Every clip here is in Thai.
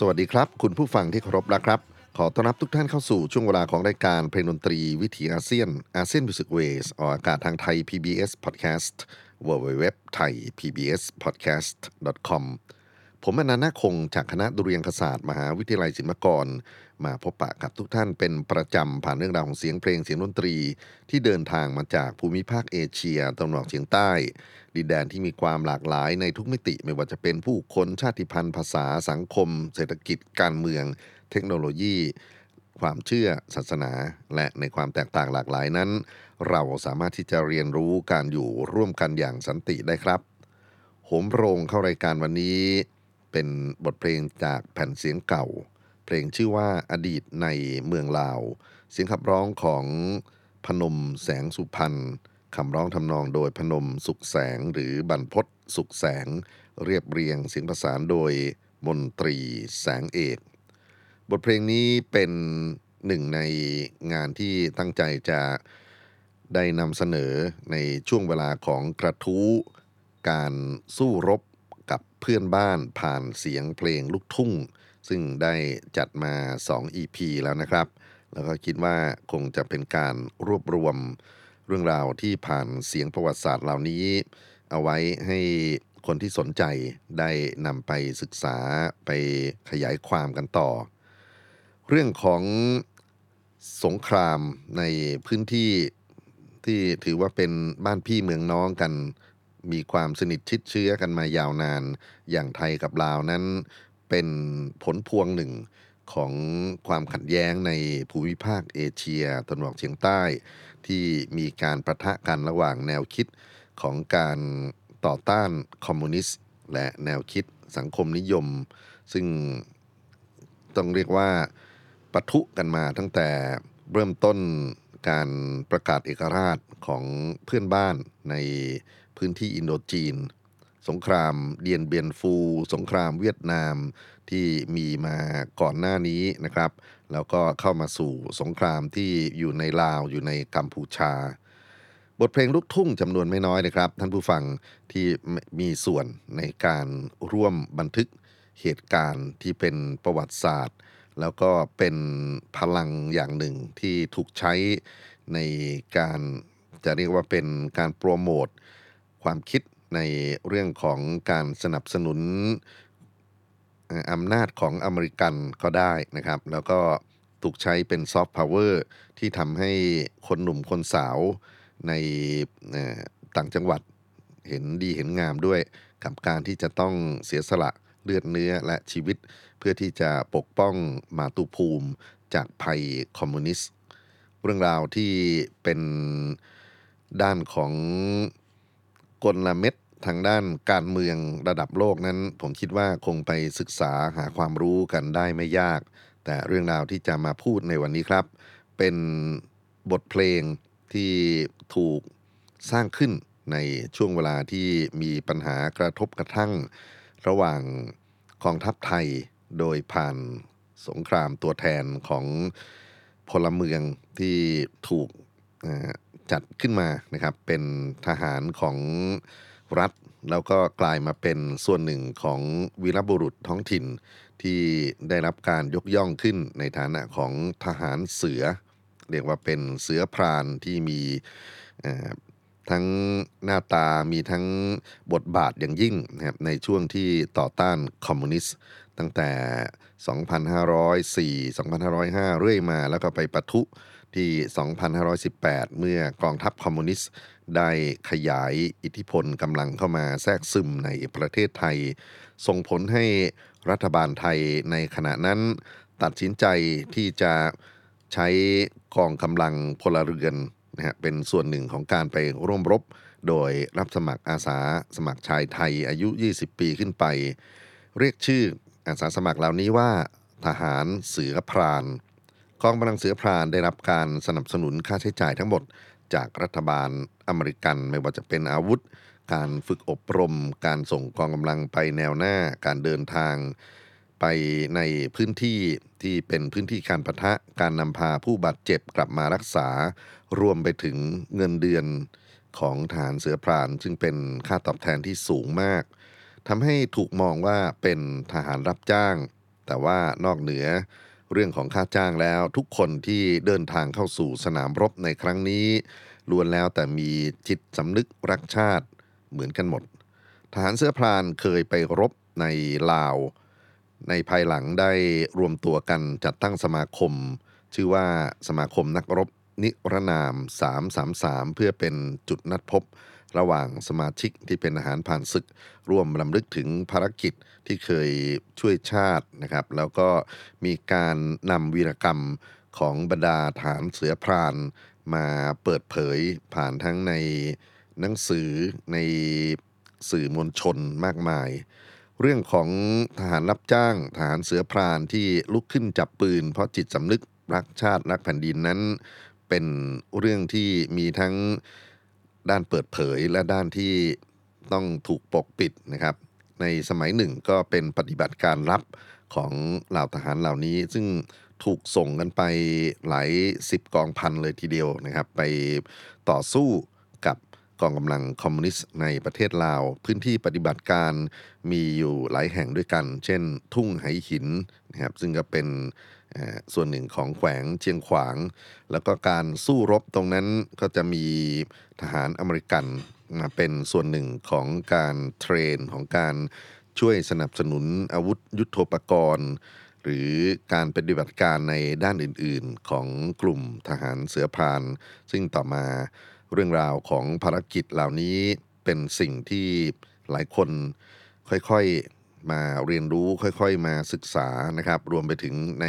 สวัสดีครับคุณผู้ฟังที่เคารพนะครับขอต้อนรับทุกท่านเข้าสู่ช่วงเวลาของรายการเพลงดนตรีวิถีอาเซียนMusic Waves ออกอากาศทางไทย PBS Podcast www.thaipbspodcast.com ผมอนันต์ นาคคงจากคณะดุเรียางคศาสตร์มหาวิทยาลัยศิลปากรมาพบปะกับทุกท่านเป็นประจำผ่านเรื่องราวของเสียงเพลงเสียงดนตรีที่เดินทางมาจากภูมิภาคเอเชียตะวันออกเฉียงใต้ดินแดนที่มีความหลากหลายในทุกมิติไม่ว่าจะเป็นผู้คนชาติพันธุ์ภาษาสังคมเศรษฐกิจการเมืองเทคโนโลยีความเชื่อศาสนาและในความแตกต่างหลากหลายนั้นเราสามารถที่จะเรียนรู้การอยู่ร่วมกันอย่างสันติได้ครับโหมโรงเข้ารายการวันนี้เป็นบทเพลงจากแผ่นเสียงเก่าเพลงชื่อว่าอดีตในเมืองลาวเสียงขับร้องของพนมแสงสุพรรณคำร้องทำนองโดยพนมสุขแสงหรือบรรพตสุขแสงเรียบเรียงเสียงประสานโดยมนตรีแสงเอกบทเพลงนี้เป็นหนึ่งในงานที่ตั้งใจจะได้นำเสนอในช่วงเวลาของกระทู้การสู้รบกับเพื่อนบ้านผ่านเสียงเพลงลูกทุ่งซึ่งได้จัดมา2 EP แล้วนะครับแล้วก็คิดว่าคงจะเป็นการรวบรวมเรื่องราวที่ผ่านเสียงประวัติศาสตร์เหล่านี้เอาไว้ให้คนที่สนใจได้นำไปศึกษาไปขยายความกันต่อเรื่องของสงครามในพื้นที่ที่ถือว่าเป็นบ้านพี่เมืองน้องกันมีความสนิทชิดเชื้อกันมายาวนานอย่างไทยกับลาวนั้นเป็นผลพวงหนึ่งของความขัดแย้งในภูมิภาคเอเชียตะวันออกเฉียงใต้ที่มีการปะทะกันระหว่างแนวคิดของการต่อต้านคอมมิวนิสต์และแนวคิดสังคมนิยมซึ่งต้องเรียกว่าปะทุกันมาตั้งแต่เริ่มต้นการประกาศเอกราชของเพื่อนบ้านในพื้นที่อินโดจีนสงครามเดียนเบียนฟูสงครามเวียดนามที่มีมาก่อนหน้านี้นะครับแล้วก็เข้ามาสู่สงครามที่อยู่ในลาวอยู่ในกัมพูชาบทเพลงลูกทุ่งจำนวนไม่น้อยนะครับท่านผู้ฟังที่มีส่วนในการร่วมบันทึกเหตุการณ์ที่เป็นประวัติศาสตร์ แล้วก็เป็นพลังอย่างหนึ่งที่ถูกใช้ในการจะเรียกว่าเป็นการโปรโมทความคิดในเรื่องของการสนับสนุนอำนาจของอเมริกันก็ได้นะครับแล้วก็ถูกใช้เป็นซอฟต์พาวเวอร์ที่ทำให้คนหนุ่มคนสาวในต่างจังหวัดเห็นดีเห็นงามด้วยกับการที่จะต้องเสียสละเลือดเนื้อและชีวิตเพื่อที่จะปกป้องมาตุภูมิจากภัยคอมมิวนิสต์เรื่องราวที่เป็นด้านของกลเม็ดทางด้านการเมืองระดับโลกนั้นผมคิดว่าคงไปศึกษาหาความรู้กันได้ไม่ยากแต่เรื่องราวที่จะมาพูดในวันนี้ครับเป็นบทเพลงที่ถูกสร้างขึ้นในช่วงเวลาที่มีปัญหากระทบกระทั่งระหว่างกองทัพไทยโดยผ่านสงครามตัวแทนของพลเมืองที่ถูกจัดขึ้นมานะครับเป็นทหารของรัฐแล้วก็กลายมาเป็นส่วนหนึ่งของวีรบุรุษท้องถิ่นที่ได้รับการยกย่องขึ้นในฐานะของทหารเสือเรียกว่าเป็นเสือพรานที่มีทั้งหน้าตามีทั้งบทบาทอย่างยิ่งนะครับในช่วงที่ต่อต้านคอมมิวนิสต์ตั้งแต่ 2,504 2,505 เรื่อยมาแล้วก็ไปปะทุที่ 2,518 เมื่อกองทัพคอมมิวนิสต์ได้ขยายอิทธิพลกำลังเข้ามาแทรกซึมในประเทศไทยส่งผลให้รัฐบาลไทยในขณะนั้นตัดสินใจที่จะใช้กองกำลังพลเรือนนะฮะเป็นส่วนหนึ่งของการไปร่วมรบโดยรับสมัครอาสาสมัครชายไทยอายุ20ปีขึ้นไปเรียกชื่ออาสาสมัครเหล่านี้ว่าทหารเสือพรานกองกำลังเสือพรานได้รับการสนับสนุนค่าใช้จ่ายทั้งหมดจากรัฐบาลอเมริกันไม่ว่าจะเป็นอาวุธการฝึกอบรมการส่งกองกำลังไปแนวหน้าการเดินทางไปในพื้นที่ที่เป็นพื้นที่การปะทะการนำพาผู้บาดเจ็บกลับมารักษารวมไปถึงเงินเดือนของทหารเสือพรานซึ่งเป็นค่าตอบแทนที่สูงมากทำให้ถูกมองว่าเป็นทหารรับจ้างแต่ว่านอกเหนือเรื่องของค่าจ้างแล้วทุกคนที่เดินทางเข้าสู่สนามรบในครั้งนี้ล้วนแล้วแต่มีจิตสำนึกรักชาติเหมือนกันหมดทหารเสือพรานเคยไปรบในลาวในภายหลังได้รวมตัวกันจัดตั้งสมาคมชื่อว่าสมาคมนักรบนิรนาม333เพื่อเป็นจุดนัดพบระหว่างสมาชิกที่เป็นทหารผ่านศึกร่วมรำลึกถึงภารกิจที่เคยช่วยชาตินะครับแล้วก็มีการนำวีรกรรมของบรรดาทหารเสือพรานมาเปิดเผยผ่านทั้งในหนังสือในสื่อมวลชนมากมายเรื่องของทหารรับจ้างทหารเสือพรานที่ลุกขึ้นจับปืนเพราะจิตสำนึกรักชาติรักแผ่นดินนั้นเป็นเรื่องที่มีทั้งด้านเปิดเผยและด้านที่ต้องถูกปกปิดนะครับในสมัยหนึ่งก็เป็นปฏิบัติการลับของเหล่าทหารเหล่านี้ซึ่งถูกส่งกันไปหลายสิบกองพันเลยทีเดียวนะครับไปต่อสู้กับกองกำลังคอมมิวนิสต์ในประเทศลาวพื้นที่ปฏิบัติการมีอยู่หลายแห่งด้วยกันเช่นทุ่งไหหินนะครับซึ่งก็เป็นส่วนหนึ่งของแขวงเชียงขวางแล้วก็การสู้รบตรงนั้นก็จะมีทหารอเมริกันมาเป็นส่วนหนึ่งของการเทรนของการช่วยสนับสนุนอาวุธยุทโธปกรณ์หรือการปฏิบัติการในด้านอื่นๆของกลุ่มทหารเสือพรานซึ่งต่อมาเรื่องราวของภารกิจเหล่านี้เป็นสิ่งที่หลายคนค่อยๆมาเรียนรู้ค่อยๆมาศึกษานะครับรวมไปถึงใน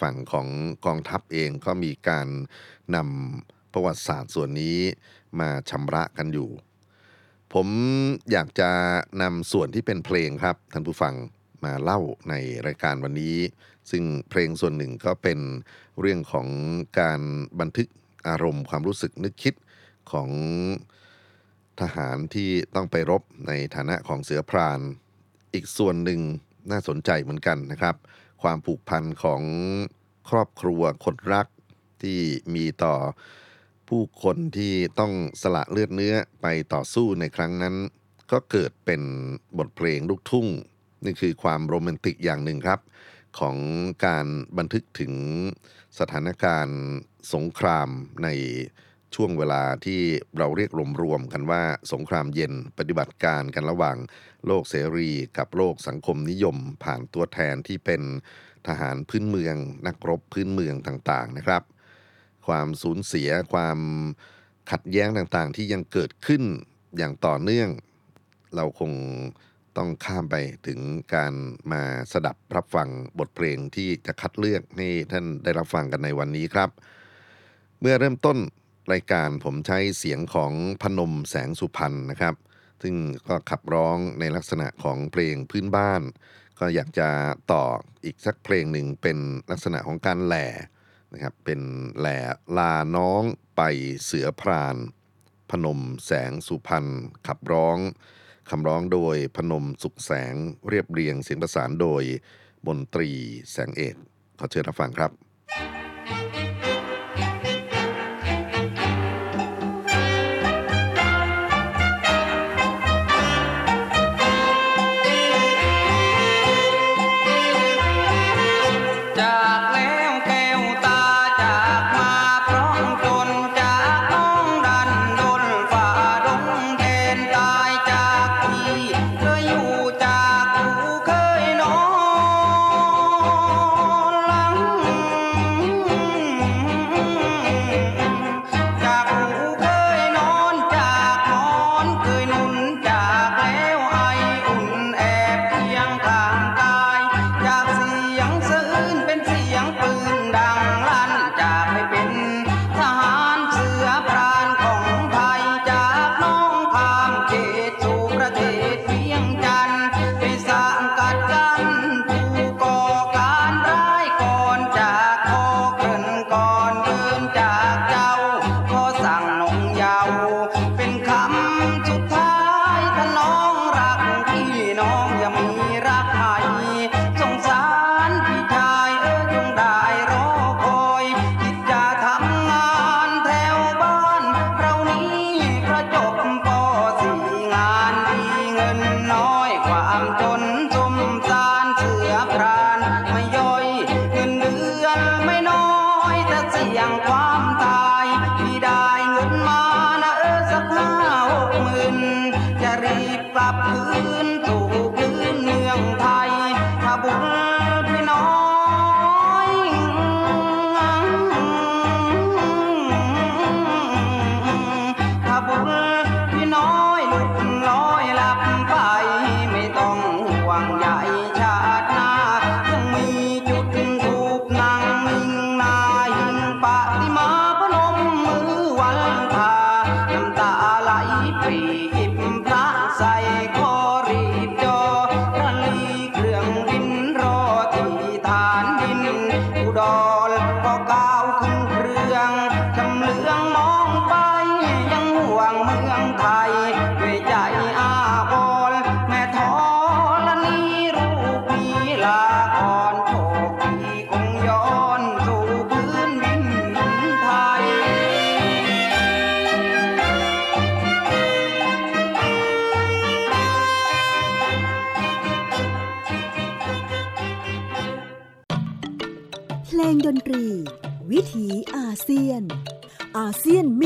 ฝั่งของกองทัพเองก็มีการนำประวัติศาสตร์ส่วนนี้มาชำระกันอยู่ผมอยากจะนำส่วนที่เป็นเพลงครับท่านผู้ฟังมาเล่าในรายการวันนี้ซึ่งเพลงส่วนหนึ่งก็เป็นเรื่องของการบันทึกอารมณ์ความรู้สึกนึกคิดของทหารที่ต้องไปรบในฐานะของเสือพรานอีกส่วนหนึ่งน่าสนใจเหมือนกันนะครับความผูกพันของครอบครัวคนรักที่มีต่อผู้คนที่ต้องสละเลือดเนื้อไปต่อสู้ในครั้งนั้นก็เกิดเป็นบทเพลงลูกทุ่งนี่คือความโรแมนติกอย่างหนึ่งครับ ของการบันทึกถึงสถานการณ์สงครามในช่วงเวลาที่เราเรียกรวมๆกันว่าสงครามเย็นปฏิบัติการกันระหว่างโลกเสรีกับโลกสังคมนิยมผ่านตัวแทนที่เป็นทหารพื้นเมืองนักรบพื้นเมืองต่างๆนะครับความสูญเสียความขัดแย้งต่างๆที่ยังเกิดขึ้นอย่างต่อเนื่องเราคงต้องข้ามไปถึงการมาสดับรับฟังบทเพลงที่จะคัดเลือกให้ท่านได้รับฟังกันในวันนี้ครับเมื่อเริ่มต้นรายการผมใช้เสียงของพนมแสงสุพรรณนะครับซึ่งก็ขับร้องในลักษณะของเพลงพื้นบ้านก็อยากจะต่ออีกสักเพลงหนึ่งเป็นลักษณะของการแหล่นะครับเป็นแหล่ลาน้องไปเสือพรานพนมแสงสุพรรณขับร้องคำร้องโดยพนมสุขแสงเรียบเรียงเสียงประสานโดยมนตรีแสงเอกขอเชิญรับฟังครับ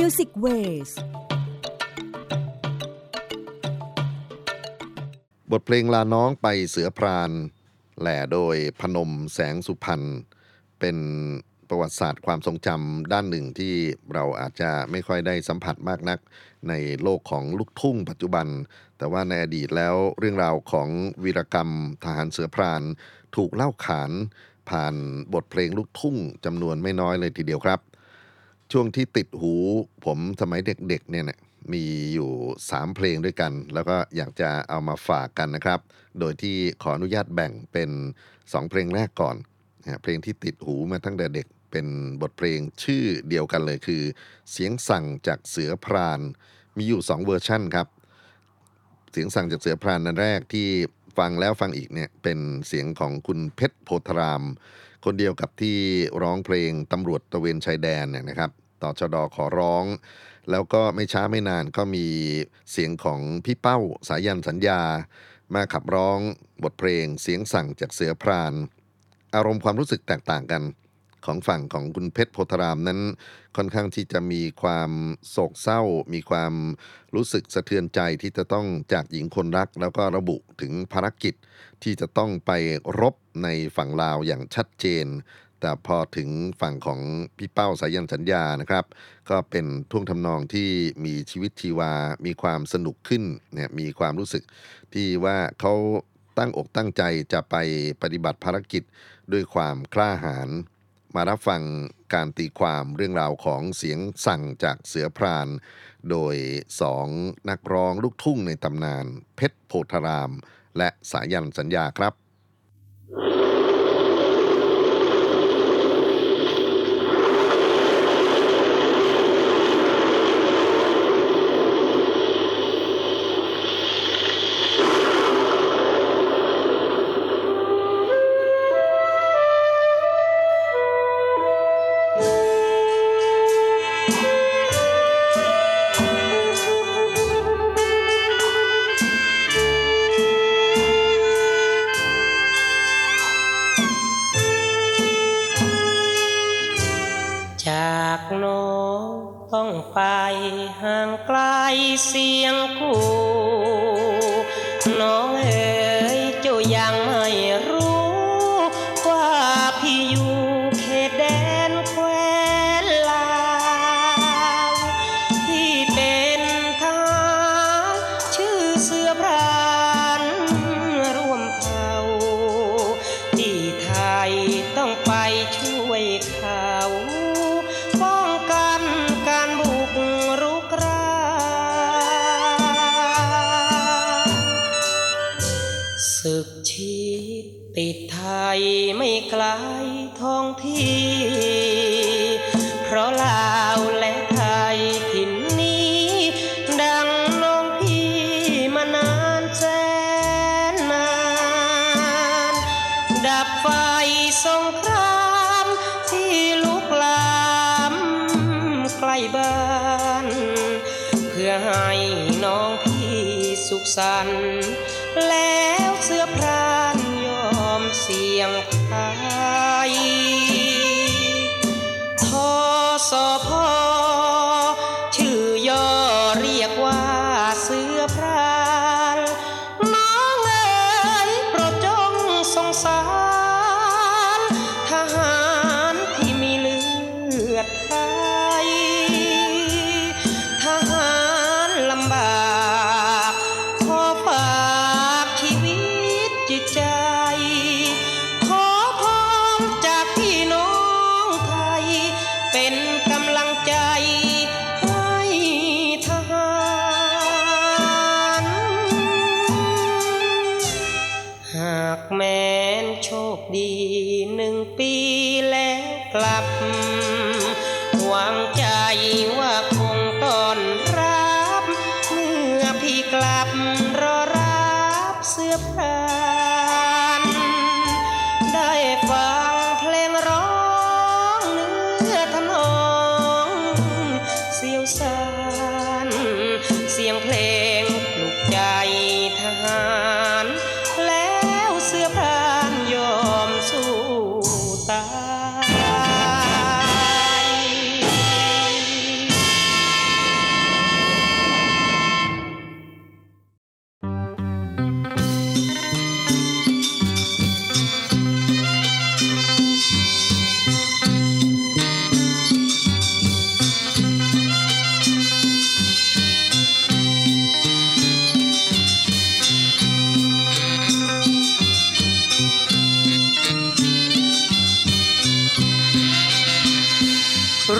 Music Ways บทเพลงลาน้องไปเสือพรานแหล่โดยพนมแสงสุพรรณเป็นประวัติศาสตร์ความทรงจำด้านหนึ่งที่เราอาจจะไม่ค่อยได้สัมผัสมากนักในโลกของลูกทุ่งปัจจุบันแต่ว่าในอดีตแล้วเรื่องราวของวีรกรรมทหารเสือพรานถูกเล่าขานผ่านบทเพลงลูกทุ่งจำนวนไม่น้อยเลยทีเดียวครับช่วงที่ติดหูผมสมัยเด็กๆเนี่ยมีอยู่3เพลงด้วยกันแล้วก็อยากจะเอามาฝากกันนะครับโดยที่ขออนุญาตแบ่งเป็น2เพลงแรกก่อนเพลงที่ติดหูมาตั้งแต่เด็กเป็นบทเพลงชื่อเดียวกันเลยคือเสียงสั่งจากเสือพรานมีอยู่2เวอร์ชั่นครับเสียงสั่งจากเสือพรานอันแรกที่ฟังแล้วฟังอีกเนี่ยเป็นเสียงของคุณเพชรโพธารามคนเดียวกับที่ร้องเพลงตำรวจตระเวนชายแดนเนี่ยนะครับต่อชดขอร้องแล้วก็ไม่ช้าไม่นานก็มีเสียงของพี่เป้าสายันสัญญามาขับร้องบทเพลงเสียงสั่งจากเสือพราน อารมณ์ความรู้สึกแตกต่างกันของฝั่งของคุณเพชรโพธารามนั้นค่อนข้างที่จะมีความโศกเศร้ามีความรู้สึกสะเทือนใจที่จะต้องจากหญิงคนรักแล้วก็ระบุถึงภารกิจที่จะต้องไปรบในฝั่งลาวอย่างชัดเจนแต่พอถึงฝั่งของพี่เป้าสายันสัญญานะครับก็เป็นท่วงทำนองที่มีชีวิตชีวามีความสนุกขึ้นเนี่ยมีความรู้สึกที่ว่าเขาตั้งอกตั้งใจจะไปปฏิบัติภารกิจด้วยความกล้าหาญมารับฟังการตีความเรื่องราวของเสียงสั่งจากเสือพรานโดยสองนักร้องลูกทุ่งในตำนานเพชรโพธารามและสายันสัญญาครับแล้วเสื้อพรานยอมเสียงไทยทศพชื่อย่อเรียกว่าเสื้อพรานน้องเอ๋ยโปรดจงสงสารทหารที่มีเลือดไทยทหารลำบาก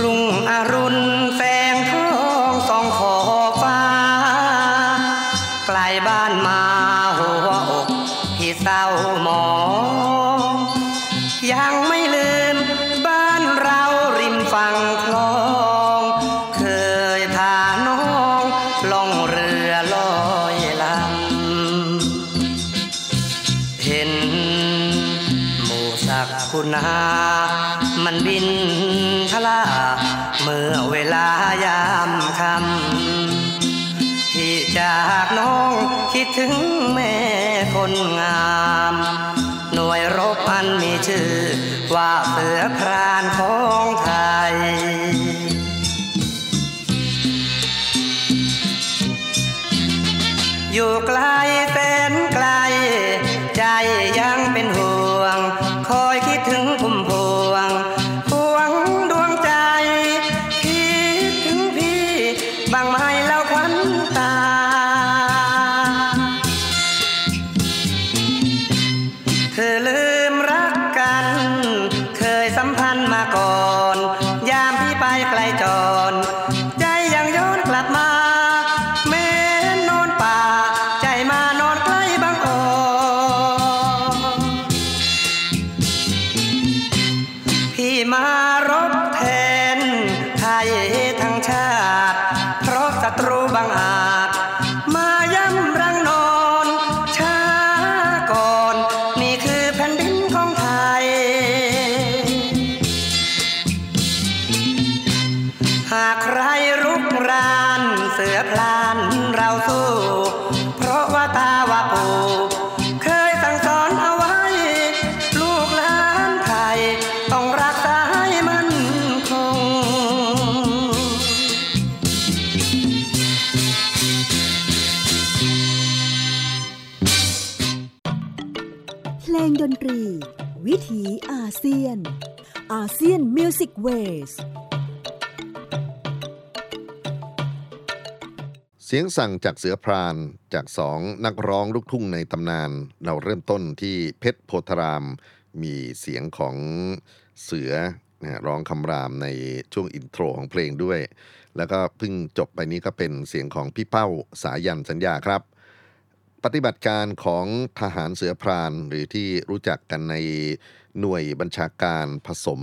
รุ่งอรุณแสงทองส่องขอบฟ้าไกลบ้านมาหัวอกพี่เศร้าหมองยังไม่ลืมบ้านเราริมฝั่งคลองเคยพาน้องล่องเรือลอยลำเห็นหมู่สักคุณามันบินทลาเมื่อเวลายามค่ำพี่จากน้องคิดถึงแม่คนงามหน่วยรบอันมี ชื่อว่าเสือพรานของไทยอยู่ไกลแสนไกลใจยังเป็นห่วงคอยคิดถึงพุ่มพวงดวงใจคิดถึงพี่บางไม้แล้วควันตาเธอลืมรักกันเคยสัมพันธ์มาก่อนยามพี่ไปไกลจรใจยังย้อนกลับมาแม้นอนป่าใจมานอนใกล้บางอ่อนพี่มารบแทนไทยทั้งชาติเพราะศัตรูบางอาจมาย้ำรังนอนช้าก่อนนี่คือแผ่นดินของไทยหากใครรุกรานเสือพรานเราสู้เพราะว่าตาวาปูเคยสั่งสอนเอาไว้ลูกหลานไทยต้องรักษาให้มันคงเพลงดนตรีวิถีอาเซียนอาเซียนมิวสิกเวสเสียงสั่งจากเสือพรานจากสองนักร้องลูกทุ่งในตำนานเราเริ่มต้นที่เพชรโพธารามมีเสียงของเสือร้องคำรามในช่วงอินโทรของเพลงด้วยแล้วก็เพิ่งจบไปนี้ก็เป็นเสียงของพี่เป้าสายันสัญญาครับปฏิบัติการของทหารเสือพรานหรือที่รู้จักกันในหน่วยบัญชาการผสม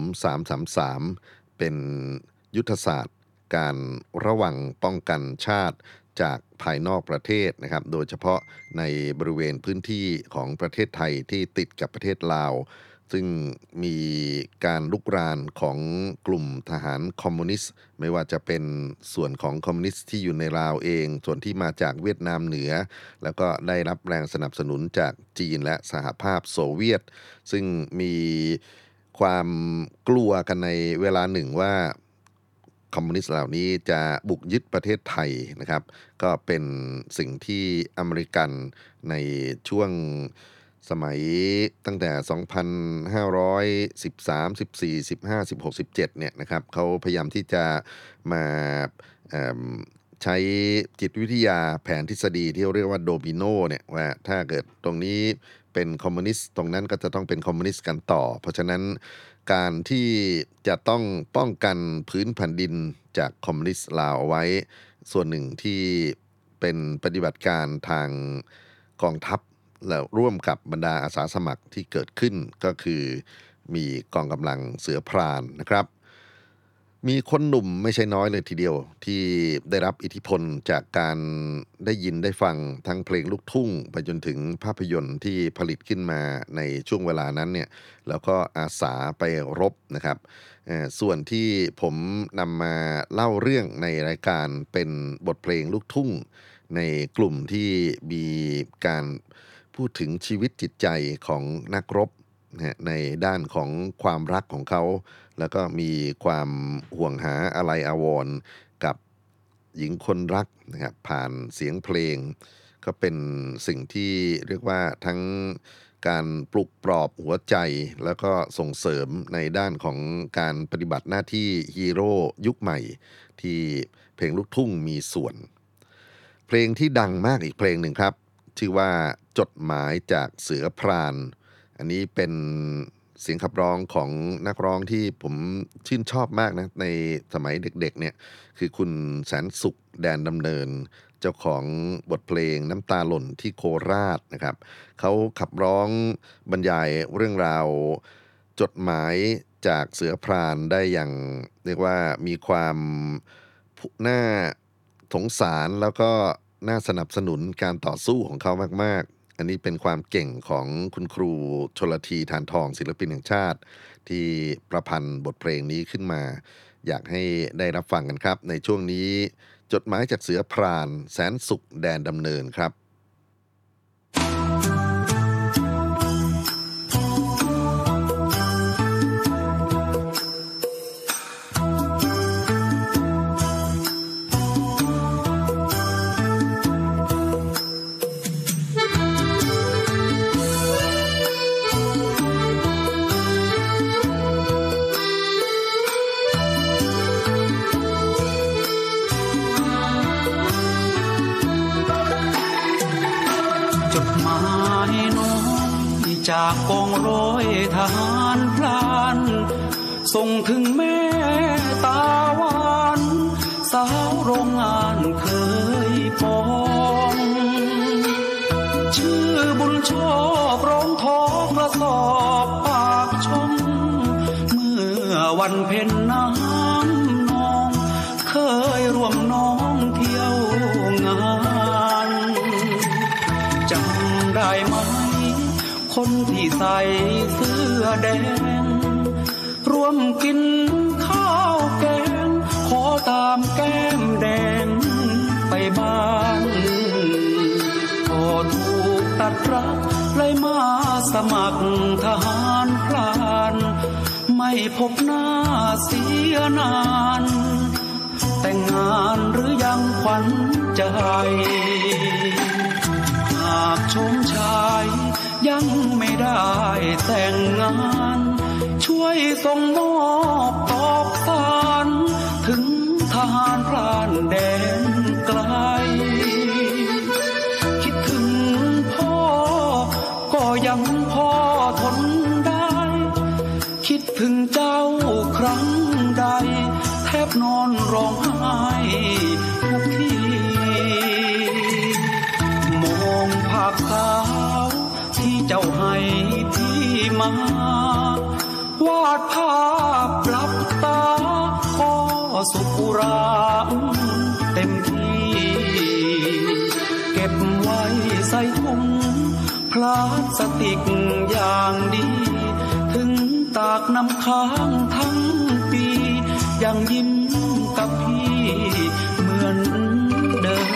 333เป็นยุทธศาสตร์การระวังป้องกันชาติจากภายนอกประเทศนะครับโดยเฉพาะในบริเวณพื้นที่ของประเทศไทยที่ติดกับประเทศลาวซึ่งมีการลุกรานของกลุ่มทหารคอมมิวนิสต์ไม่ว่าจะเป็นส่วนของคอมมิวนิสต์ที่อยู่ในลาวเองส่วนที่มาจากเวียดนามเหนือแล้วก็ได้รับแรงสนับสนุนจากจีนและสหภาพโซเวียตซึ่งมีความกลัวกันในเวลาหนึ่งว่าคอมมิวนิสต์เหล่านี้จะบุกยึดประเทศไทยนะครับก็เป็นสิ่งที่อเมริกันในช่วงสมัยตั้งแต่ 2,513 14 15 16 17เนี่ยนะครับเขาพยายามที่จะมาใช้จิตวิทยาแผนทฤษฎีที่เรียกว่าโดมิโนเนี่ยว่าถ้าเกิดตรงนี้เป็นคอมมิวนิสต์ตรงนั้นก็จะต้องเป็นคอมมิวนิสต์กันต่อเพราะฉะนั้นการที่จะต้องป้องกันพื้นแผ่นดินจากคอมมิวนิสต์ลาวเอาไว้ส่วนหนึ่งที่เป็นปฏิบัติการทางกองทัพแล้วร่วมกับบรรดาอาสาสมัครที่เกิดขึ้นก็คือมีกองกำลังเสือพรานนะครับมีคนหนุ่มไม่ใช่น้อยเลยทีเดียวที่ได้รับอิทธิพลจากการได้ยินได้ฟังทั้งเพลงลูกทุ่งไปจนถึงภาพยนตร์ที่ผลิตขึ้นมาในช่วงเวลานั้นเนี่ยแล้วก็อาสาไปรบนะครับส่วนที่ผมนำมาเล่าเรื่องในรายการเป็นบทเพลงลูกทุ่งในกลุ่มที่มีการพูดถึงชีวิตจิตใจของนักรบในด้านของความรักของเขาแล้วก็มีความห่วงหาอะไรอาวรณ์กับหญิงคนรักนะครับผ่านเสียงเพลงก็เป็นสิ่งที่เรียกว่าทั้งการปลุกปลอบหัวใจแล้วก็ส่งเสริมในด้านของการปฏิบัติหน้าที่ฮีโร่ยุคใหม่ที่เพลงลูกทุ่งมีส่วนเพลงที่ดังมากอีกเพลงหนึ่งครับชื่อว่าจดหมายจากเสือพรานอันนี้เป็นเสียงขับร้องของนักร้องที่ผมชื่นชอบมากนะในสมัยเด็กๆเนี่ยคือคุณแสนสุขแดนดำเนินเจ้าของบทเพลงน้ำตาหล่นที่โคราชนะครับเขาขับร้องบรรยายเรื่องราวจดหมายจากเสือพรานได้อย่างเรียกว่ามีความน่าสงสารแล้วก็น่าสนับสนุนการต่อสู้ของเขามากๆอันนี้เป็นความเก่งของคุณครูชลธีฐานทองศิลปินแห่งชาติที่ประพันธ์บทเพลงนี้ขึ้นมาอยากให้ได้รับฟังกันครับในช่วงนี้จดหมายจากเสือพรานแสนสุขแดนดำเนินครับ จากกองร้อยทหารพลานส่งถึงแม่ตาหวานสาวโรงงานเคยปองชื่อบุญชอบร้องท้องกระสอบปากชมเมื่อวันเพ็ญน้ำนองเคยร่วมน้องเที่ยวงานจำได้ไหมคนที่ใส่เสื้อแดงร่วมกินข้าวแกงขอตามแก้มแดงไปบ้านพอถูกตัดรักเลยมาสมัครทหารพรานไม่พบหน้าเสียนานแต่งงานหรือยังขวัญใจหากชมชายยังไม่ได้แต่งงานช่วยส่งมอบตอบสารถึงทหารพรานแดนไกลคิดถึงพ่อก็ยังพอทนได้คิดถึงเจ้าครั้งใดแทบนอนร้องไห้ทุกทีมองภาพขาวที่เจ้าให้พี่มาวาดภาพหลับตาขอสุขุราเต็มที่เก็บไว้ใส่ถุงพลาสติกอย่างดีถึงตากน้ำค้างทั้งปียังยิ้มกับพี่เหมือนเดิม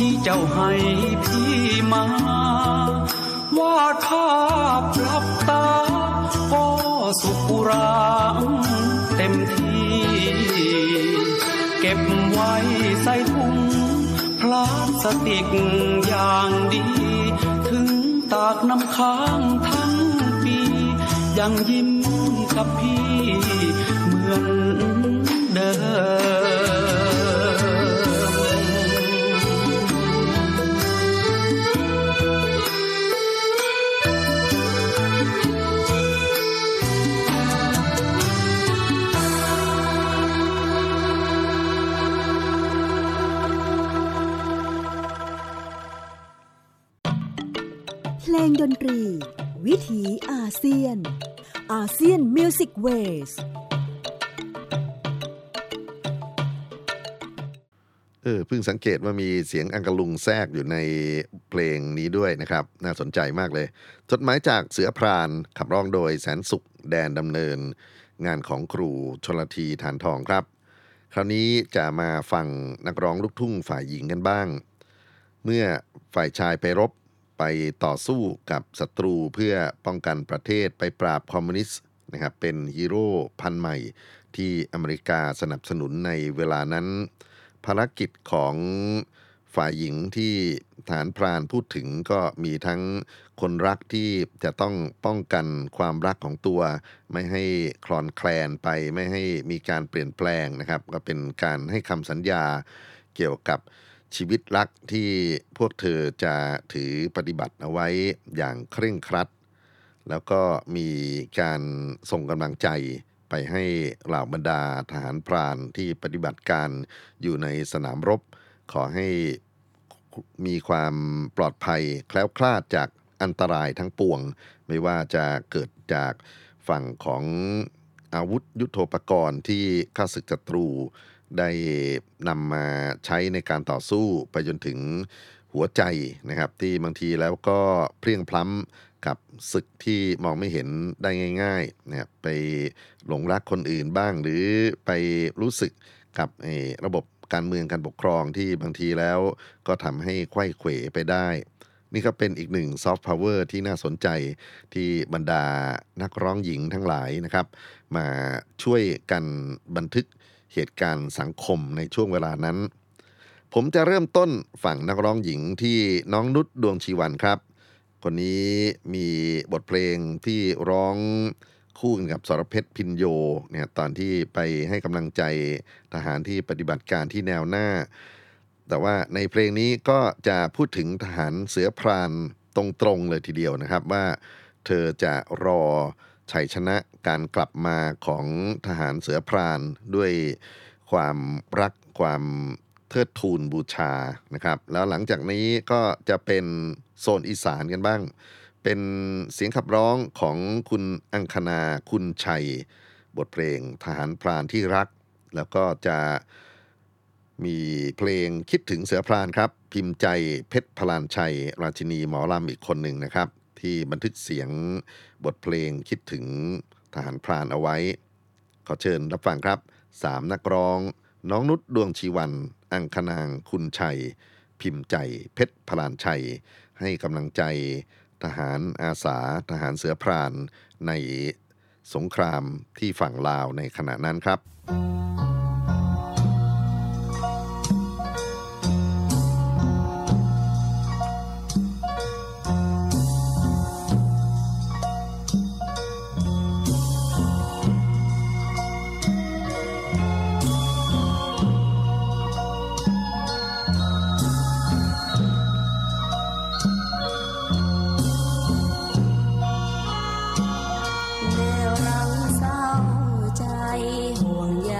ที่เจ้าให้พี่มาวาดภาพหลับตาก็สุขุราเต็มที่เก็บไว้ใส่ถุงพลาสติกอย่างดีถึงตากน้ำค้างทั้งปียังยิ้มกับพี่เหมือนเดิมเพลงดนตรีวิถีอาเซียนอาเซียนมิวสิกเวสเพิ่งสังเกตว่ามีเสียงอังกะลุงแทรกอยู่ในเพลงนี้ด้วยนะครับน่าสนใจมากเลยจดหมายจากเสือพรานขับร้องโดยแสนสุขแดนดำเนินงานของครูชลธีฐานทองครับคราวนี้จะมาฟังนักร้องลูกทุ่งฝ่ายหญิงกันบ้างเมื่อฝ่ายชายไปรบไปต่อสู้กับศัตรูเพื่อป้องกันประเทศไปปราบคอมมิวนิสต์นะครับเป็นฮีโร่พันใหม่ที่อเมริกาสนับสนุนในเวลานั้นภารกิจของฝ่ายหญิงที่ฐานพรานพูดถึงก็มีทั้งคนรักที่จะต้องป้องกันความรักของตัวไม่ให้คลอนแคลนไปไม่ให้มีการเปลี่ยนแปลงนะครับก็เป็นการให้คำสัญญาเกี่ยวกับชีวิตรักที่พวกเธอจะถือปฏิบัติเอาไว้อย่างเคร่งครัดแล้วก็มีการส่งกำลังใจไปให้เหล่าบรรดาทหารพรานที่ปฏิบัติการอยู่ในสนามรบขอให้มีความปลอดภัยแคล้วคลาดจากอันตรายทั้งปวงไม่ว่าจะเกิดจากฝั่งของอาวุธยุทโธปกรณ์ที่ข้าศึกศัตรูได้นำมาใช้ในการต่อสู้ไปจนถึงหัวใจนะครับที่บางทีแล้วก็เพลียงพล้ำกับศึกที่มองไม่เห็นได้ง่ายๆนะครับไปหลงรักคนอื่นบ้างหรือไปรู้สึกกับระบบการเมืองการปกครองที่บางทีแล้วก็ทำให้ไขว้เขวไปได้นี่ก็เป็นอีกหนึ่งซอฟต์พาวเวอร์ที่น่าสนใจที่บรรดานักร้องหญิงทั้งหลายนะครับมาช่วยกันบันทึกเหตุการณ์สังคมในช่วงเวลานั้น ผมจะเริ่มต้นฝั่งนักร้องหญิงที่น้องนุชดวงชีวันครับคนนี้มีบทเพลงที่ร้องคู่กับสรเพชรพินโยเนี่ยตอนที่ไปให้กำลังใจทหารที่ปฏิบัติการที่แนวหน้าแต่ว่าในเพลงนี้ก็จะพูดถึงทหารเสือพรานตรงๆเลยทีเดียวนะครับว่าเธอจะรอชัยชนะการกลับมาของทหารเสือพรานด้วยความรักความเทิดทูนบูชานะครับแล้วหลังจากนี้ก็จะเป็นโซนอีสานกันบ้างเป็นเสียงขับร้องของคุณอังคณาคุณชัยบทเพลงทหารพรานที่รักแล้วก็จะมีเพลงคิดถึงเสือพรานครับพิมพ์ใจเพชรพลานชัยราชินีหมอลำอีกคนหนึ่งนะครับที่บันทึกเสียงบทเพลงคิดถึงทหารพรานเอาไว้ขอเชิญรับฟังครับสามนักร้องน้องนุชดวงชีวันอังคณาคุณชัยพิมพ์ใจเพชรพลานชัยให้กำลังใจทหารอาสาทหารเสือพรานในสงครามที่ฝั่งลาวในขณะนั้นครับห่วงใย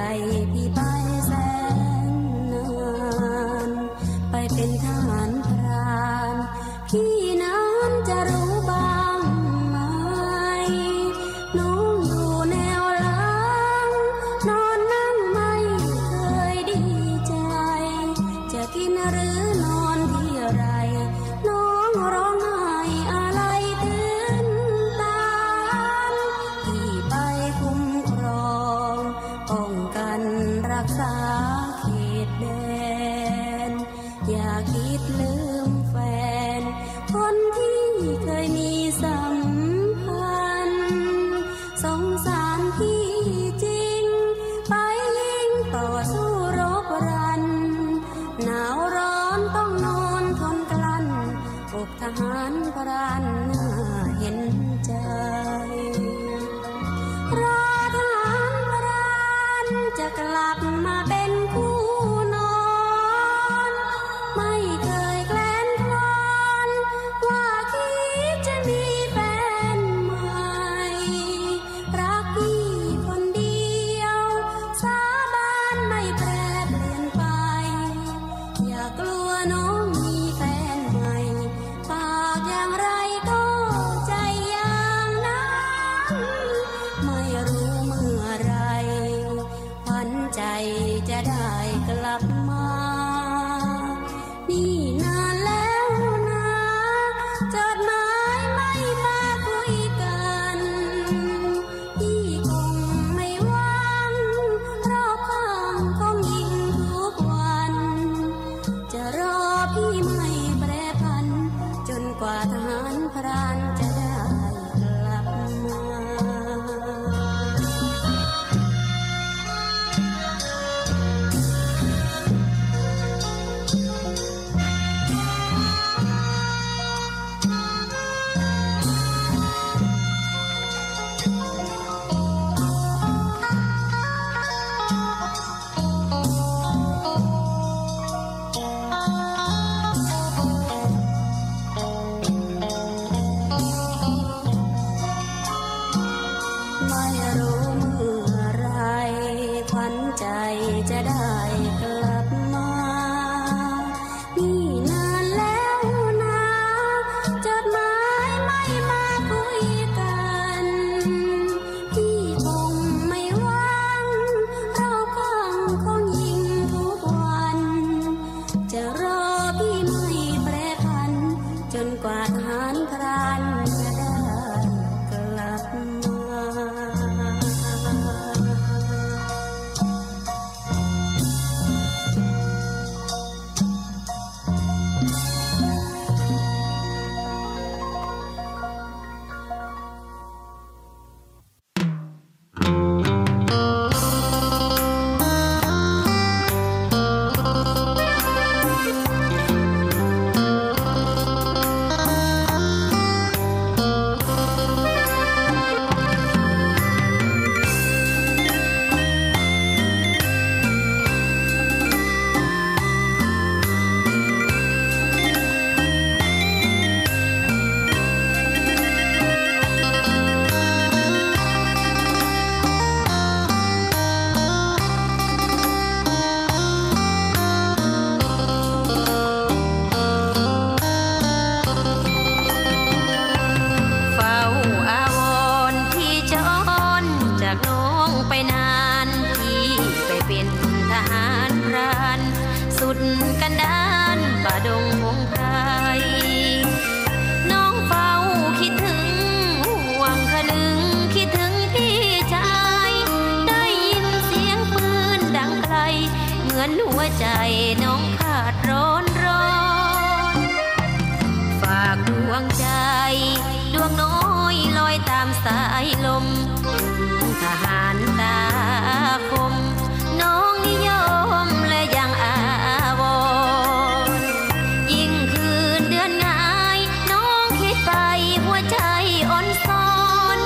อยน้องขาดร้อนฝากดวงใจดวงน้อยลอยตามสายลมทหารตาคมน้องนิยมและยังอาวรยิ่งคืนเดือนง่ายน้องคิดไปหัวใจอ่อนซ้อน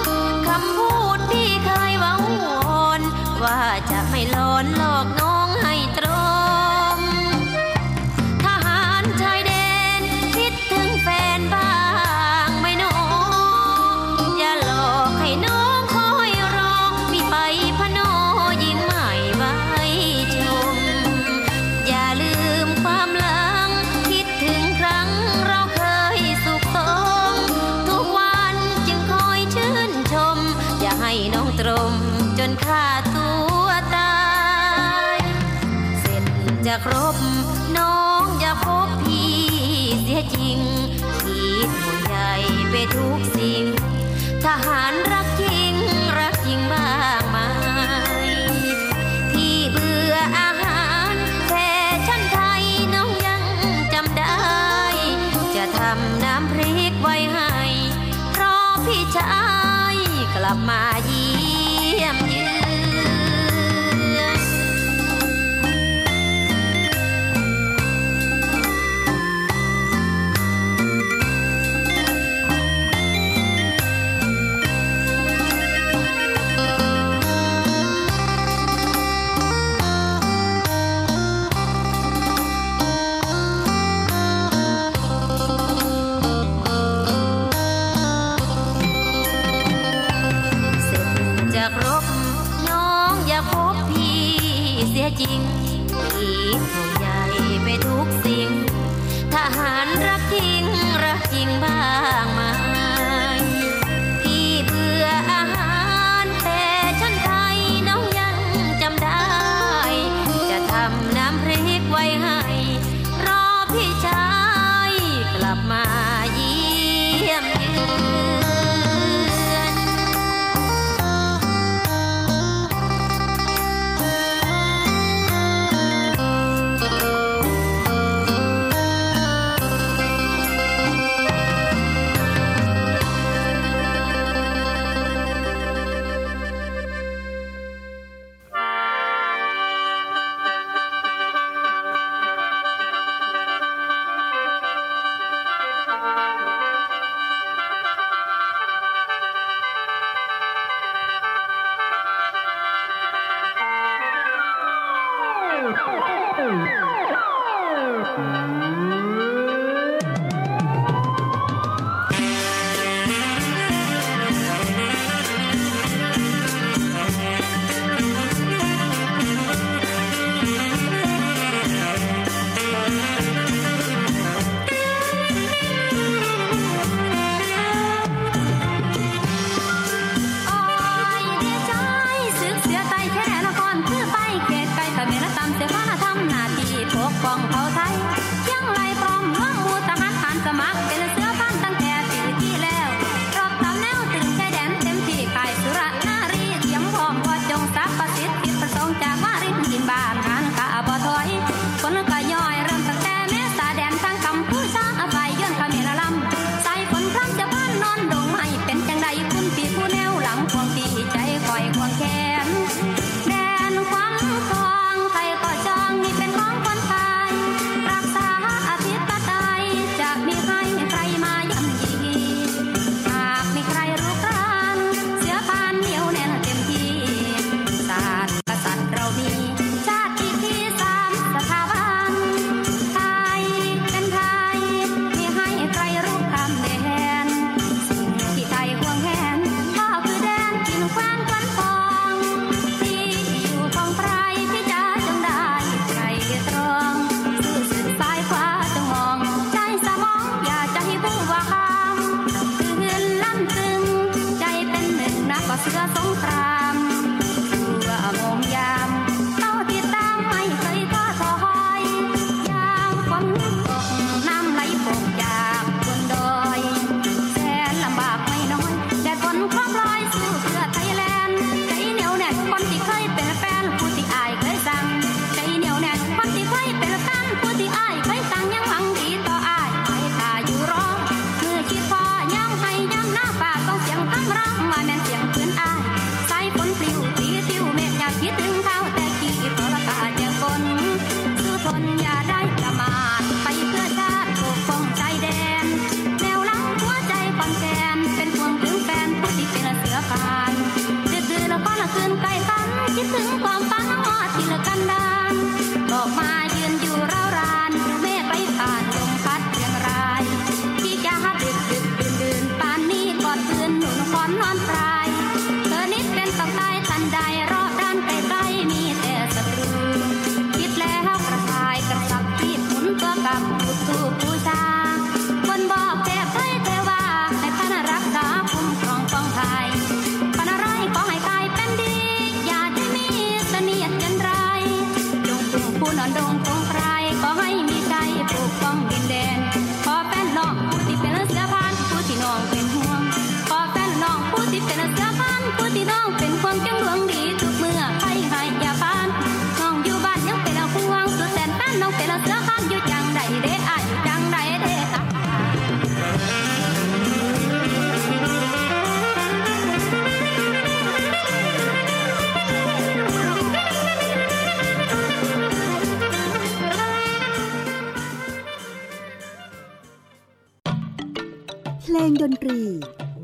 คำพูดที่เคยหวังวอนว่าจะไม่หลอนหลอกน้องให้ตรงทหารชายแดนคิดถึงแฟนบ้างไหมน้องอย่าหลอกให้น้องคอยรอมีไปพนอยิ่งไม่ไว้ชมอย่าลืมความหลังคิดถึงครั้งเราเคยสุขสมทุกวันจึงคอยชื่นชมอย่าให้น้องตรมจนฆ่าตัวตายเส้นจะครบน้องอย่าพบพี่เสียจริงคิดห่วงใยไปทุกสิ่งทหารรักจริงบ้างไหมพี่เบื่ออาหารแฟชั่นไทยน้องยังจำได้จะทำน้ำพริกไว้ให้เพราะพี่ชายกลับมาจริงคิดห่วงใยไปทุกสิ่งทหารรักจริงบ้างไหมพี่เบื่ออาหารแต่ฉันไทยน้องยังจำได้จะทำน้ำพริกไว้ให้รอพี่ชายกลับมาเยี่ยมเยือน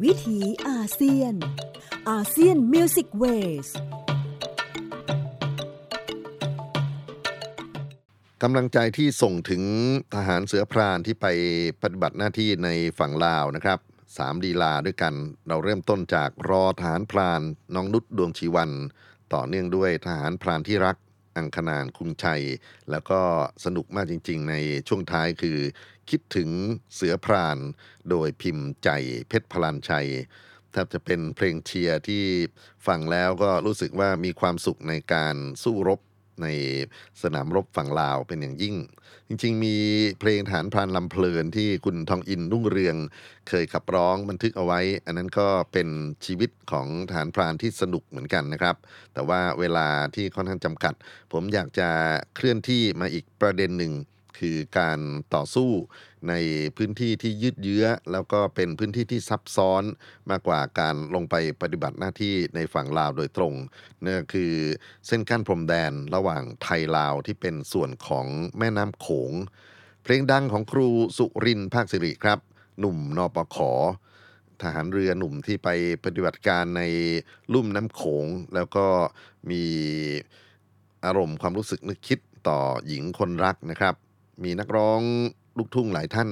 วิถีอาเซียนอาเซียนมิวสิกเวสกำลังใจที่ส่งถึงทหารเสือพรานที่ไปปฏิบัติหน้าที่ในฝั่งลาวนะครับ3ลีลาด้วยกันเราเริ่มต้นจากรอทหารพรานน้องนุชดวงชีวันต่อเนื่องด้วยทหารพรานที่รักอังคณานคุมชัยแล้วก็สนุกมากจริงๆในช่วงท้ายคือคิดถึงเสือพรานโดยพิมพ์ใจเพชรพลันชัยแทบจะเป็นเพลงเชียร์ที่ฟังแล้วก็รู้สึกว่ามีความสุขในการสู้รบในสนามรบฝั่งลาวเป็นอย่างยิ่งจริงๆมีเพลงทหารพรานลำเพลินที่คุณทองอินรุ่งเรืองเคยขับร้องบันทึกเอาไว้อันนั้นก็เป็นชีวิตของทหารพรานที่สนุกเหมือนกันนะครับแต่ว่าเวลาที่ค่อนข้างจำกัดผมอยากจะเคลื่อนที่มาอีกประเด็นหนึ่งคือการต่อสู้ในพื้นที่ที่ยืดเยื้อแล้วก็เป็นพื้นที่ที่ซับซ้อนมากกว่าการลงไปปฏิบัติหน้าที่ในฝั่งลาวโดยตรงนั่นก็คือเส้นกั้นพรมแดนระหว่างไทยลาวที่เป็นส่วนของแม่น้ำโขงเพลงดังของครูสุรินทร์ภาคศิริครับหนุ่มนปข.ทหารเรือหนุ่มที่ไปปฏิบัติการในลุ่มน้ำโขงแล้วก็มีอารมณ์ความรู้สึกนึกคิดต่อหญิงคนรักนะครับมีนักร้องลูกทุ่งหลายท่าน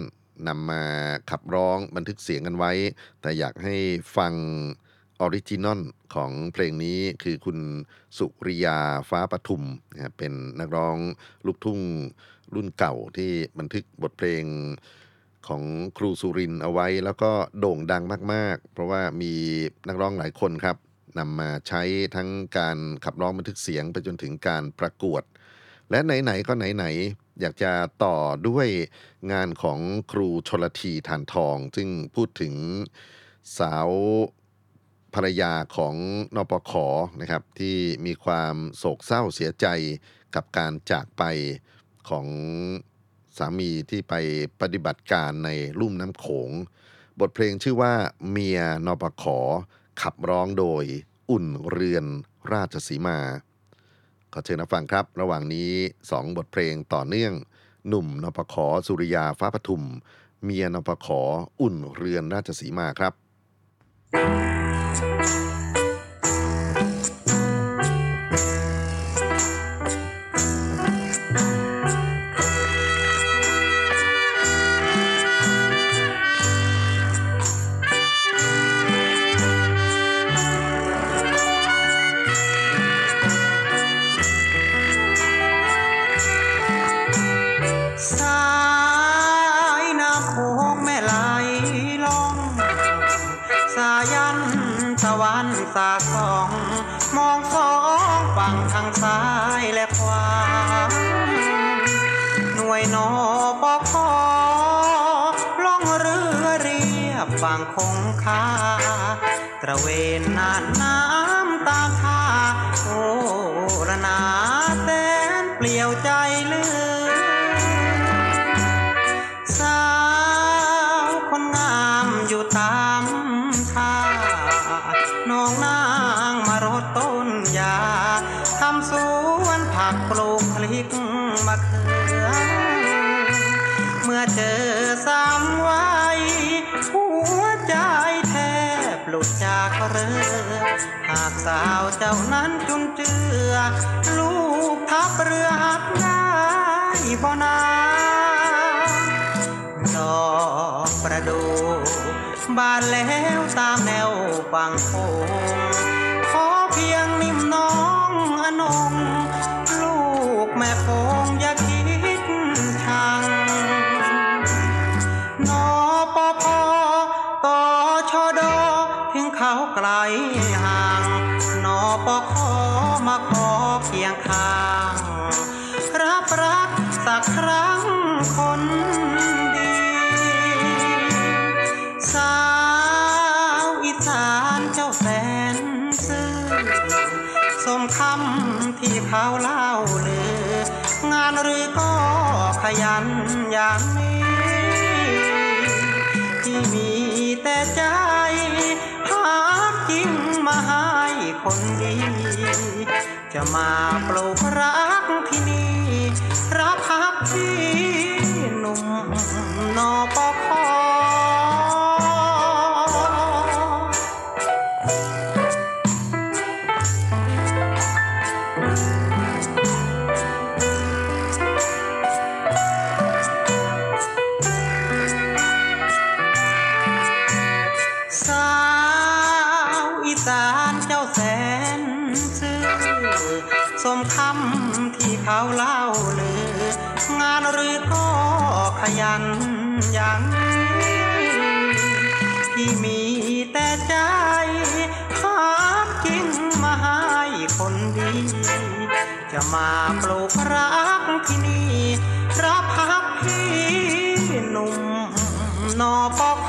นำมาขับร้องบันทึกเสียงกันไว้แต่อยากให้ฟังออริจินอลของเพลงนี้คือคุณสุริยาฟ้าปทุมนะครับเป็นนักร้องลูกทุ่งรุ่นเก่าที่บันทึกบทเพลงของครูสุรินทร์เอาไว้แล้วก็โด่งดังมากๆเพราะว่ามีนักร้องหลายคนครับนำมาใช้ทั้งการขับร้องบันทึกเสียงไปจนถึงการประกวดและไหนๆก็ไหนๆอยากจะต่อด้วยงานของครูชลธีฐานทองซึ่งพูดถึงสาวภรรยาของนปข.นะครับที่มีความโศกเศร้าเสียใจกับการจากไปของสามีที่ไปปฏิบัติการในลุ่มน้ำโขงบทเพลงชื่อว่าเมียนปข.ขับร้องโดยอุ่นเรือนราชสีมาขอเชิญรับฟังครับระหว่างนี้2บทเพลงต่อเนื่องหนุ่มนปข.สุริยาฟ้าปทุมเมียนปข.อุ่นเรือนราชสีมาครับตระเวนน่านน้ำตาคาโอระนาแสนเปลี่ยวใจเหลือสาวคนงามอยู่ตามท่าน้องนางมารดต้นยาทำสวนผักปลูกพลิกมะเขือเมื่อเจอสามวัยหัวใจหลุดจากเรือหากสาวเจ้านั้นจุนเจือลูกทับเรือหักได้บ่นาดอกประดู่บานแล้วตามแนวฝั่งโขงขอเพียงนิ่มน้องอนงลูกแม่โขงอย่าคิดชังนปภตชดเขาไกลห่างนปข.มาขอเคียงข้างรับรักสักครั้งคนดีสาวอีสานเจ้าแสนซื่อสมคำที่เขาเล่าลืองานหรือก็ขยันอย่างนี้ที่มีแต่ใจมาให้คนดีจะมาปลูกรักที่นี่รับพักที่หนุ่มนปข. มันอย่างนี้ที่มีแต่ใจหากินมาให้คนดีจะมาปลูกรักที่นี่รับพักพี่หนุ่มนปค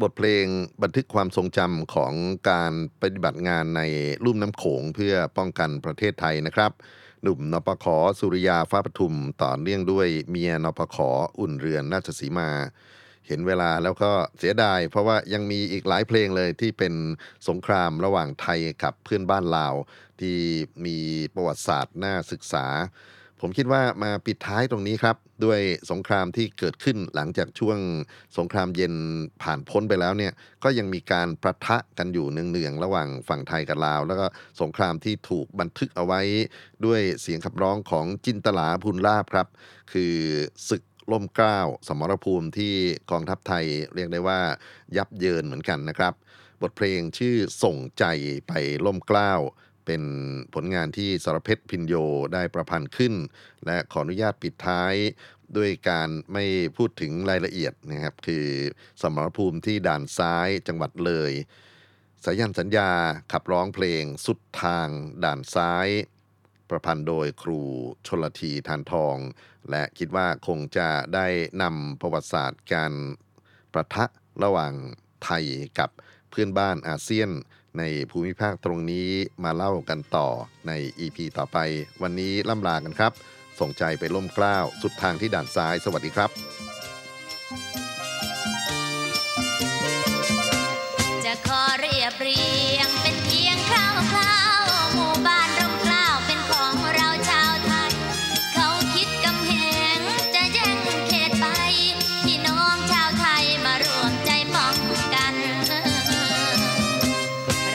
บทเพลงบันทึกความทรงจำของการปฏิบัติงานในลุ่มน้ำโขงเพื่อป้องกันประเทศไทยนะครับหนุ่มนปคสุริยาฟ้าปทุมต่อเนื่องด้วยเมียนปคอุ่นเรือนราชสีมาเห็นเวลาแล้วก็เสียดายเพราะว่ายังมีอีกหลายเพลงเลยที่เป็นสงครามระหว่างไทยกับเพื่อนบ้านลาวที่มีประวัติศาสตร์น่าศึกษาผมคิดว่ามาปิดท้ายตรงนี้ครับด้วยสงครามที่เกิดขึ้นหลังจากช่วงสงครามเย็นผ่านพ้นไปแล้วเนี่ยก็ยังมีการประทะกันอยู่เนืองๆระหว่างฝั่งไทยกับลาวแล้วก็สงครามที่ถูกบันทึกเอาไว้ด้วยเสียงขับร้องของจินตลาพูนลาภครับคือศึกล่มเกล้าสมรภูมิที่กองทัพไทยเรียกได้ว่ายับเยินเหมือนกันนะครับบทเพลงชื่อส่งใจไปล่มเกล้าเป็นผลงานที่สรเพชรพินโยได้ประพันธ์ขึ้นและขออนุญาตปิดท้ายด้วยการไม่พูดถึงรายละเอียดนะครับคือสมรภูมิที่ด่านซ้ายจังหวัดเลยสายันสัญญาขับร้องเพลงสุดทางด่านซ้ายประพันธ์โดยครูชลธีทานทองและคิดว่าคงจะได้นำประวัติศาสตร์การประทะระหว่างไทยกับ เพื่อนบ้านอาเซียนในภูมิภาคตรงนี้มาเล่ากันต่อใน EP ต่อไปวันนี้ล่ำลากันครับส่งใจไปล่มเกล้าสุดทางที่ด่านซ้ายสวัสดีครับจะขอเรียบเรียงเป็นเพียงคร่าวๆหมู่บ้านร่มเกล้าเป็นของเราชาวไทยเขาคิดกำแพงจะแย่งเขตไปพี่น้องชาวไทยมารวมใจป้องกัน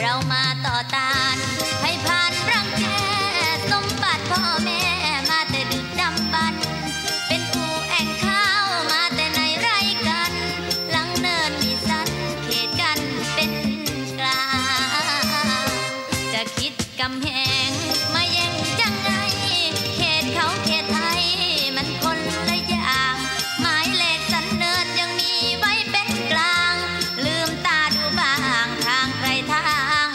เรามาต่อต้านให้ผ่านรังแกสมบัติพ่อแม่มาแต่ดึกดำบรรพ์เป็นผู้แอ่งข้าวมาแต่ในไร่กันหลังเนินมีสันเขตกันเป็นกลางจะคิดกำแพงมาแย่งจังไงเขตเขาเขตไทยมันคนละอย่างหมายเลขสันเนินยังมีไว้เป็นกลางลืมตาดูบ้างทางใครทาง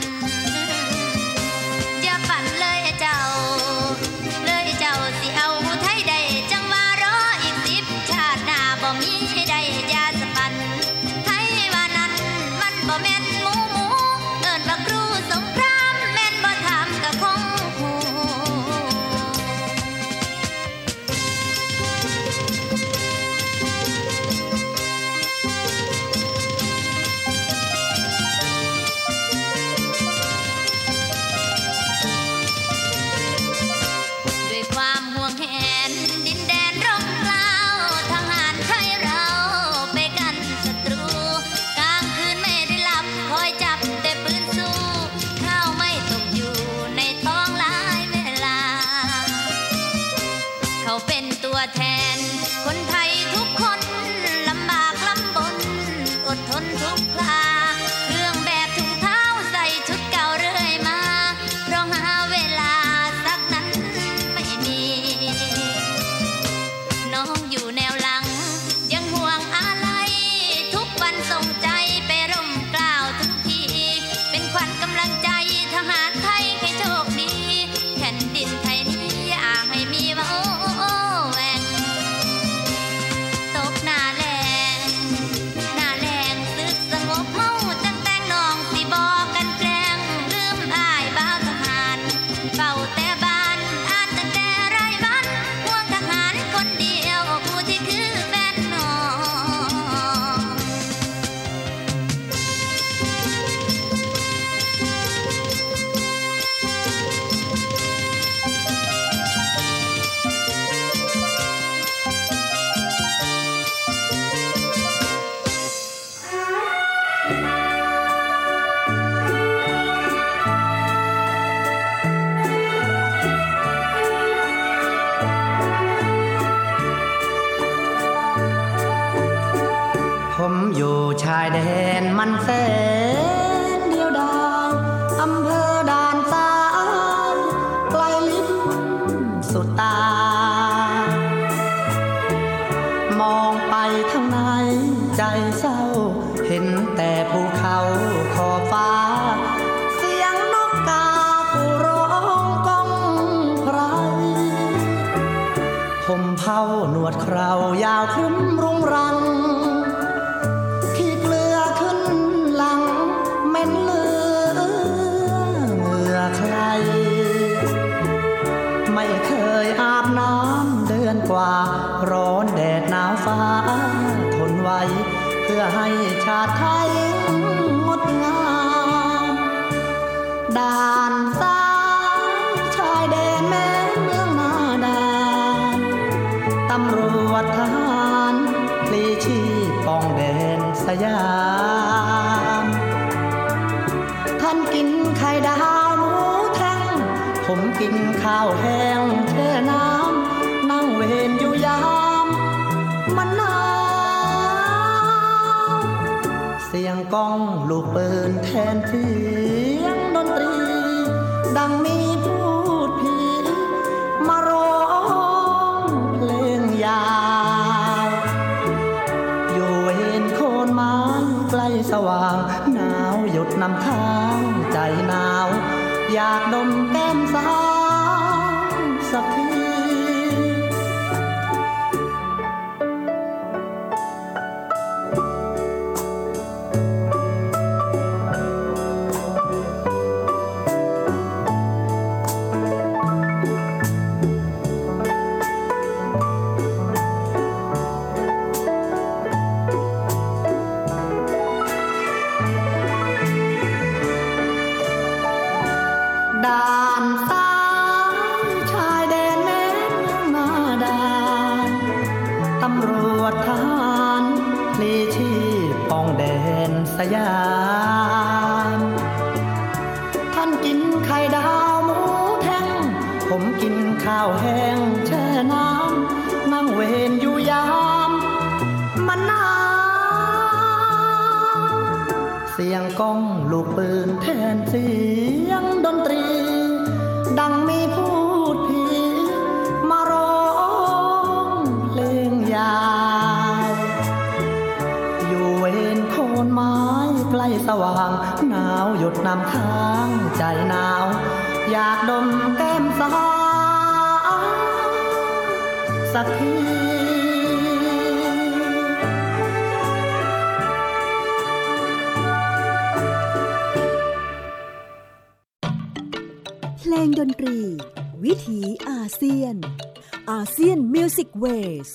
มันอย่าฝันเลยเจ้าสิเอาไทยได้จังมารออีก10ชาติหน้าบ่มีให้ได้ยาสปันไทยว่านั้นมันบ่แม่นหมูหมูเอิ้นว่าครูสงครามแม่นบ่ถามก็คงฮู้สว่างหนาวหยดน้ำค้างใจหนาวอยากดมแก้มสาวสักที สยามท่านกินไข่ดาวหมูแท่งผมกินข้าวแห้งแช่น้ำนั่งเวนอยู่ยามมันหนาวเสียงก้องลูกปืนแทนเสียงดนตรีดังมีผู้สว่างหนาวหยดน้ำค้างใจหนาวอยากดมแก้มสาวสักทีเพลงดนตรีวิถีอาเซียนอาเซียนมิวสิกเวส